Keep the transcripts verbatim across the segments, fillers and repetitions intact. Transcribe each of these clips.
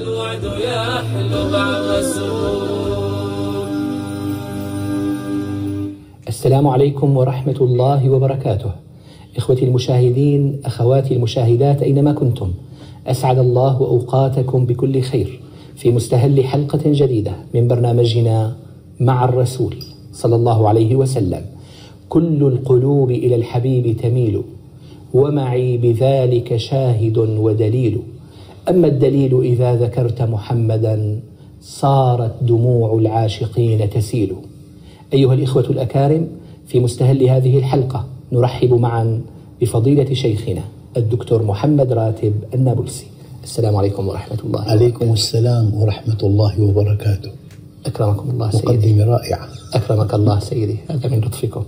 الوعد يحلو مع الرسول. السلام عليكم ورحمة الله وبركاته. إخوتي المشاهدين، أخواتي المشاهدات، أينما كنتم أسعد الله أوقاتكم بكل خير في مستهل حلقة جديدة من برنامجنا مع الرسول صلى الله عليه وسلم. كل القلوب إلى الحبيب تميل، ومعي بذلك شاهد ودليل. أما الدليل إذا ذكرت محمدا صارت دموع العاشقين تسيل. أيها الإخوة الأكارم، في مستهل هذه الحلقة نرحب معا بفضيلة شيخنا الدكتور محمد راتب النابلسي. السلام عليكم ورحمة الله وبركاته. عليكم السلام ورحمة الله وبركاته. أكرمكم الله سيدي. مقدمة رائعة. أكرمك الله سيدي، هذا من لطفكم.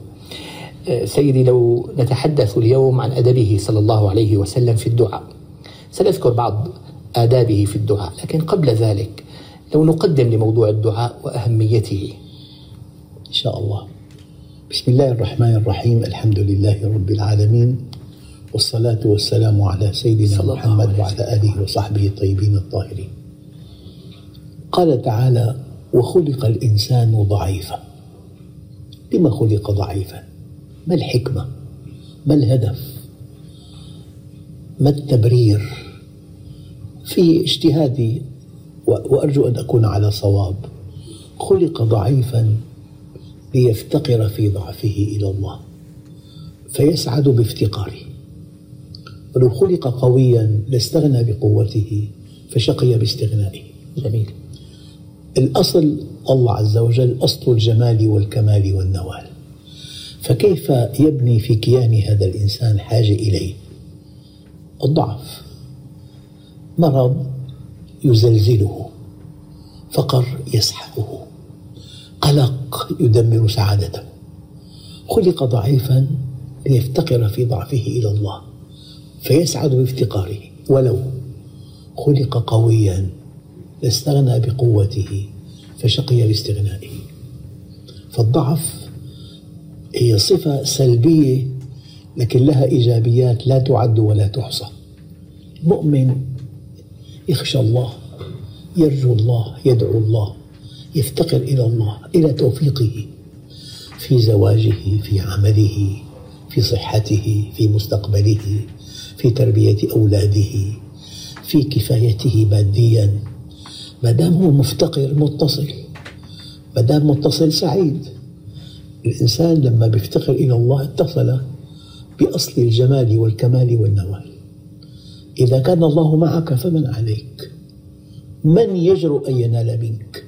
سيدي، لو نتحدث اليوم عن أدبه صلى الله عليه وسلم في الدعاء، سنذكر بعض آدابه في الدعاء، لكن قبل ذلك لو نقدم لموضوع الدعاء وأهميته. إن شاء الله. بسم الله الرحمن الرحيم، الحمد لله رب العالمين، والصلاة والسلام على سيدنا محمد وعلى آله وصحبه الطيبين الطاهرين. قال تعالى: وخلق الإنسان ضعيفا. لما خلق ضعيفا؟ ما الحكمة؟ ما الهدف؟ ما التبرير؟ في اجتهادي وأرجو أن أكون على صواب، خلق ضعيفا ليفتقر في ضعفه إلى الله فيسعد بافتقاره، ولو خلق قويا لاستغنى بقوته فشقي باستغنائه. جميل. الأصل الله عز وجل، أصل الجمال والكمال والنوال، فكيف يبني في كيان هذا الإنسان حاجة إليه؟ الضعف، مرض يزلزله، فقر يسحقه، قلق يدمر سعادته. خلق ضعيفا ليفتقر في ضعفه إلى الله فيسعد بافتقاره، ولو خلق قويا لاستغنى بقوته فشقي باستغنائه. فالضعف هي صفة سلبية لكن لها إيجابيات لا تعد ولا تحصى. مؤمن يخشى الله، يرجو الله، يدعو الله، يفتقر إلى الله، إلى توفيقه في زواجه، في عمله، في صحته، في مستقبله، في تربية أولاده، في كفايته ماديا. ما دام هو مفتقر متصل، ما دام متصل سعيد. الإنسان لما بيفتقر إلى الله اتصل بأصل الجمال والكمال والنوال. إذا كان الله معك فمن عليك؟ من يجرؤ أن ينال منك؟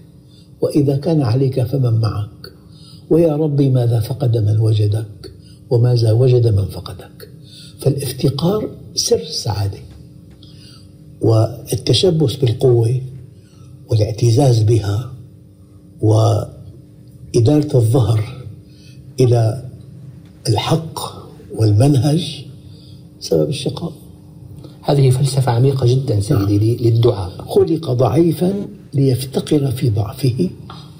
وإذا كان عليك فمن معك؟ ويا ربي ماذا فقد من وجدك، وماذا وجد من فقدك. فالافتقار سر السعادة، والتشبث بالقوة والاعتزاز بها وإدارة الظهر إلى الحق والمنهج سبب الشقاء. هذه فلسفة عميقة جدا سيدي للدعاء. خلق ضعيفا ليفتقر في ضعفه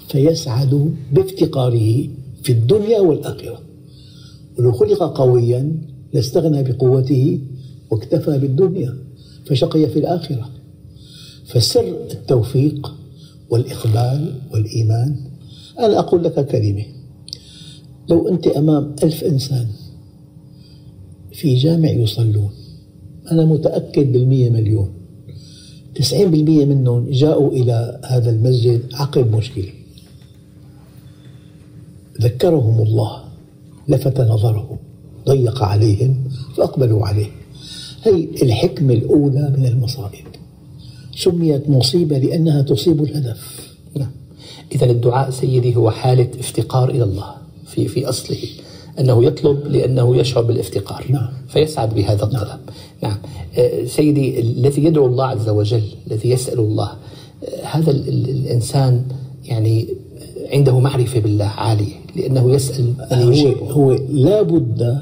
فيسعد بافتقاره في الدنيا والآخرة، ولو خلق قويا لاستغنى بقوته واكتفى بالدنيا فشقي في الآخرة. فسر التوفيق والإقبال والإيمان. أنا أقول لك كلمة، لو أنت أمام ألف إنسان في جامع يصلون، أنا متأكد بالمية مليون تسعين بالمية منهم جاءوا إلى هذا المسجد عقب مشكلة، ذكرهم الله، لفت نظرهم، ضيق عليهم فأقبلوا عليه. هي الحكمة الأولى من المصائب، سميت مصيبة لأنها تصيب الهدف. نعم. إذا الدعاء سيدي هو حالة افتقار إلى الله في في أصله، أنه يطلب لأنه يشعر بالافتقار. نعم. فيسعد بهذا الطلب. نعم. نعم. سيدي، الذي يدعو الله عز وجل، الذي يسأل الله، هذا الإنسان يعني عنده معرفة بالله عالية لأنه يسأل أن يجيبه. هو لا بد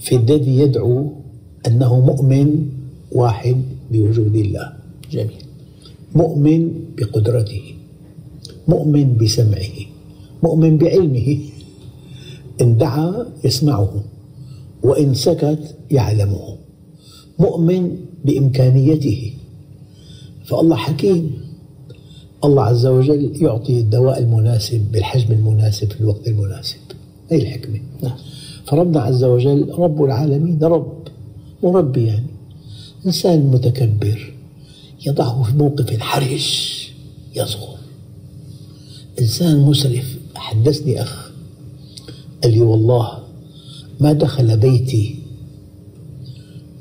في الذي يدعو أنه مؤمن واحد بوجود الله. جميل. مؤمن بقدرته، مؤمن بسمعه، مؤمن بعلمه. إن دعا يسمعه وإن سكت يعلمه، مؤمن بإمكانيته. فالله حكيم، الله عز وجل يعطي الدواء المناسب بالحجم المناسب في الوقت المناسب، هي الحكمة. فربنا عز وجل رب العالمين، رب مربي. يعني إنسان متكبر يضعه في موقف الحرج يصغر، إنسان مسرف. حدثني أخ قال لي والله ما دخل بيتي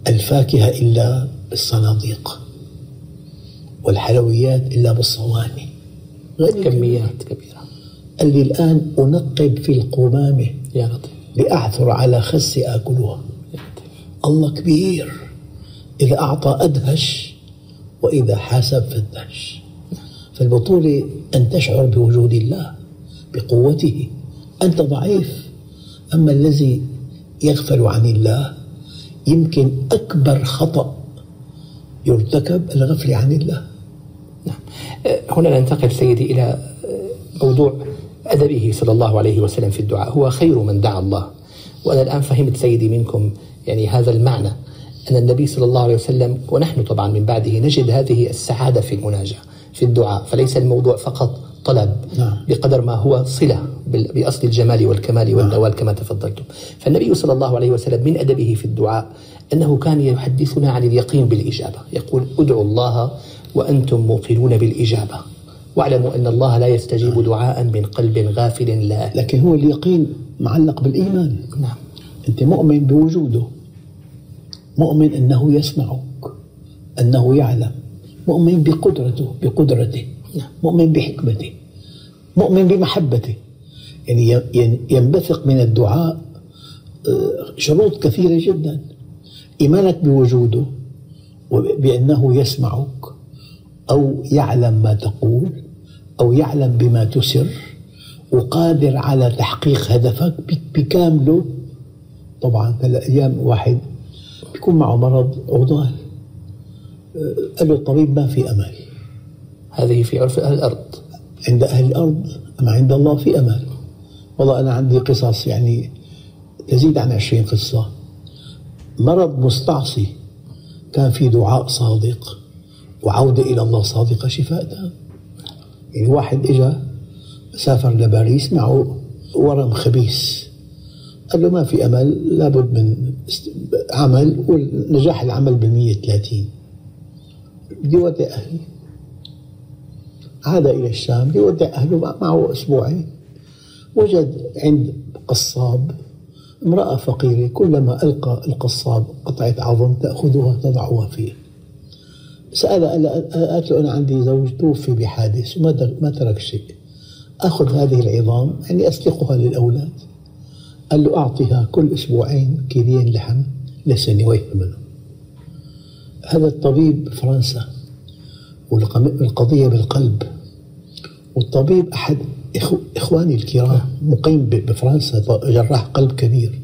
الفاكهة إلا بالصناديق والحلويات إلا بالصواني، غير كميات كبيرة. قال لي الآن أنقب في القمامة يا لطيف لأعثر على خس آكلها. الله كبير، إذا أعطى أدهش وإذا حاسب فدهش. فالبطولة أن تشعر بوجود الله بقوته، أنت ضعيف. أما الذي يغفل عن الله يمكن أكبر خطأ يرتكب الغفل عن الله. نعم. هنا ننتقل سيدي إلى موضوع أدبه صلى الله عليه وسلم في الدعاء، هو خير من دعا الله. وأنا الآن فهمت سيدي منكم يعني هذا المعنى، أن النبي صلى الله عليه وسلم ونحن طبعا من بعده نجد هذه السعادة في المناجاة في الدعاء، فليس الموضوع فقط طلب نعم. بقدر ما هو صلة بأصل الجمال والكمال والنوال نعم. كما تفضلتم. فالنبي صلى الله عليه وسلم من أدبه في الدعاء أنه كان يحدثنا عن اليقين بالإجابة، يقول ادعوا الله وأنتم موقنون بالإجابة واعلموا أن الله لا يستجيب دعاء من قلب غافل لا. لكن هو اليقين معلق بالإيمان. نعم. أنت مؤمن بوجوده، مؤمن أنه يسمعك، أنه يعلم، مؤمن بقدرته بقدرته نعم. مؤمن بحكمته، مؤمن بمحبته. يعني ينبثق من الدعاء شروط كثيرة جدا: إيمانك بوجوده وبأنه يسمعك أو يعلم ما تقول أو يعلم بما تسر وقادر على تحقيق هدفك بكامله. طبعا هالأيام واحد بيكون معه مرض عضال، قال له الطبيب ما في أمل. هذه في عرف أهل الأرض، عند أهل الأرض. أما عند الله في أمل. والله أنا عندي قصص يعني تزيد عن عشرين قصة. مرض مستعصي كان في دعاء صادق وعودة إلى الله صادقة شفاء تام. يعني واحد إجا سافر لباريس معه ورم خبيث، قال له ما في أمل، لابد من عمل ونجاح العمل بالمية ثلاثين. بيودع أهلي، عاد إلى الشام بيودع أهله، معه أسبوعين. وجد عند قصاب امرأة فقيرة كلما ألقى القصاب قطعة عظم تأخذها تضعها فيه. سأل، قالت له أنا عندي زوج توفي بحادث وما ترك شيء، أخذ هذه العظام يعني أسلقها للأولاد. قال له أعطيها كل أسبوعين كيلين لحم لسنة ويفهم منه. هذا الطبيب فرنسا والقضية بالقلب، والطبيب أحد إخواني الكرام مقيم بفرنسا، جراح قلب كبير.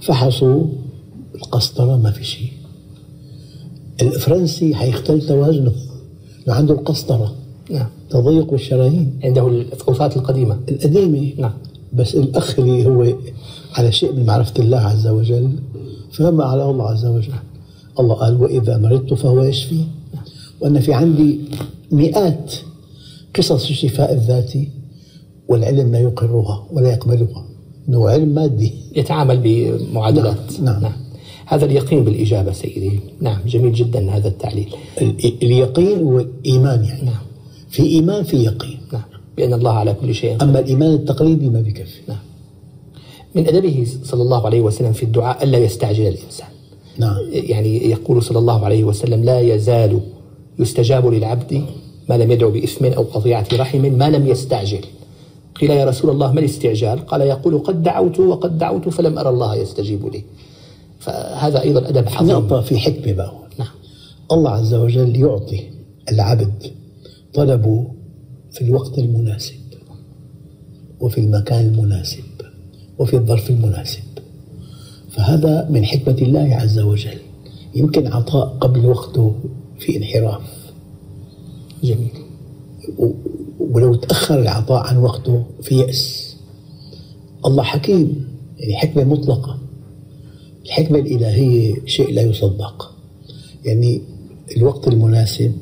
فحصوا القسطرة ما في شيء. الفرنسي حيختل توازنه، عنده القسطرة نعم. تضيق الشرايين، عنده الفقوسات القديمة القديمة نعم. بس الأخ اللي هو على شيء من معرفة الله عز وجل فهم على الله عز وجل. الله قال وإذا مرضت فهو يشفي. وأنا في عندي مئات قصص الشفاء الذاتي، والعلم لا يقرها ولا يقبلها، إنه علم مادي يتعامل بمعادلات نعم. نعم. نعم. هذا اليقين بالإجابة سيدي. نعم جميل جدا هذا التعليل. اليقين والإيمان يعني نعم. في إيمان في يقين نعم. بأن الله على كل شيء. أما الإيمان التقليدي ما بكفي نعم. من أدبه صلى الله عليه وسلم في الدعاء ألا يستعجل الإنسان نعم. يعني يقول صلى الله عليه وسلم لا يزال يستجاب للعبد ما لم يدعو بإثم أو قطيعة رحم ما لم يستعجل. قيل يا رسول الله ما الاستعجال؟ قال يقول قد دعوت وقد دعوت فلم أرى الله يستجيب لي. فهذا أيضا أدب عظيم. نعطى في حكمة بقى نعم. الله عز وجل يعطي العبد طلبه في الوقت المناسب وفي المكان المناسب وفي الظرف المناسب. فهذا من حكمة الله عز وجل. يمكن عطاء قبل وقته في انحراف جميل، ولو تأخر العطاء عن وقته في يأس. الله حكيم، يعني حكمة مطلقة. الحكمة الإلهية شيء لا يصدق. يعني الوقت المناسب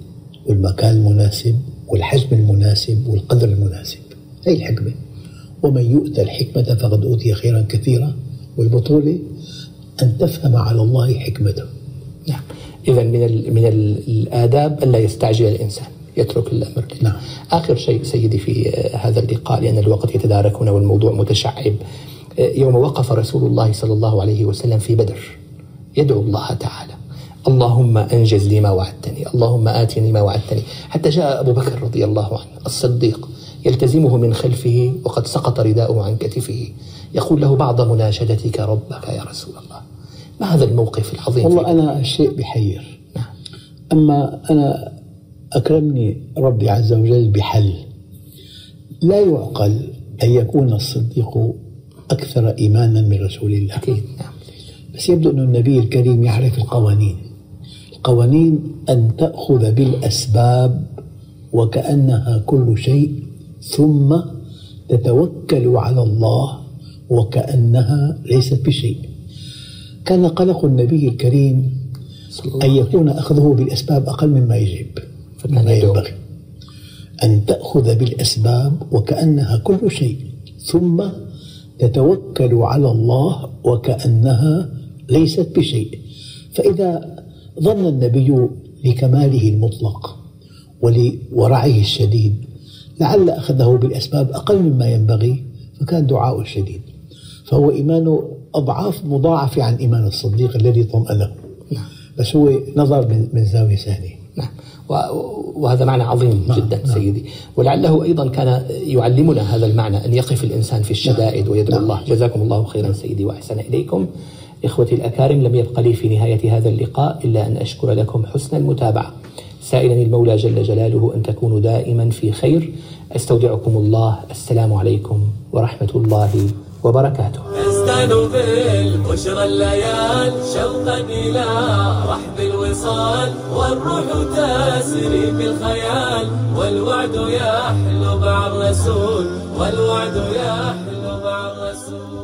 والمكان المناسب والحجم المناسب والقدر المناسب، هي الحكمة. ومن يؤتى الحكمة فقد أوتي خيرا كثيرا. والبطولة أن تفهم على الله حكمته. نعم. إذا من من الآداب ألا يستعجل الإنسان، يترك الأمر. نعم. آخر شيء سيدي في هذا اللقاء، لأن الوقت يتداركنا والموضوع متشعب، يوم وقف رسول الله صلى الله عليه وسلم في بدر يدعو الله تعالى: اللهم أنجز لي ما وعدتني، اللهم آتني ما وعدتني، حتى جاء أبو بكر رضي الله عنه الصديق يلتزمه من خلفه وقد سقط رداؤه عن كتفه، يقول له بعض مناشدتك ربك يا رسول الله. ما هذا الموقف العظيم؟ والله أنا شيء بحير. نعم. أما أنا أكرمني ربي عز وجل بحل لا يعقل أن يكون الصديق أكثر إيمانا من رسول الله. أكيد. نعم. بس يبدو أن النبي الكريم يعرف القوانين. القوانين أن تأخذ بالأسباب وكأنها كل شيء، ثم تتوكل على الله وكأنها ليست بشيء. كان قلق النبي الكريم أن يكون أخذه بالأسباب أقل مما يجب، مما ينبغي أن تأخذ بالأسباب وكأنها كل شيء، ثم تتوكل على الله وكأنها ليست بشيء. فإذا ظن النبي لكماله المطلق ولورعه الشديد لعل أخذه بالأسباب أقل مما ينبغي، فكان دعاءه الشديد. فهو إيمانه أضعاف مضاعفة عن إيمان الصديق الذي طمأنه. نعم. بس هو نظر من, من زاوية ثانية. نعم. وهذا معنى عظيم. نعم. جدا. نعم. سيدي، ولعله أيضا كان يعلمنا هذا المعنى أن يقف الإنسان في الشدائد. نعم. ويدعو. نعم. الله. جزاكم الله خيرا. نعم. سيدي وأحسن إليكم. إخوتي الأكارم، لم يبق لي في نهاية هذا اللقاء إلا أن أشكر لكم حسن المتابعة، سائلا المولى جل جلاله أن تكونوا دائما في خير. أستودعكم الله، السلام عليكم ورحمة الله وبركاته. استنبل بشرى الليال شوقا إلى رحب الوصال، والروح تسري في الخيال، والوعد يحلو مع الرسول، والوعد يحلو مع الرسول.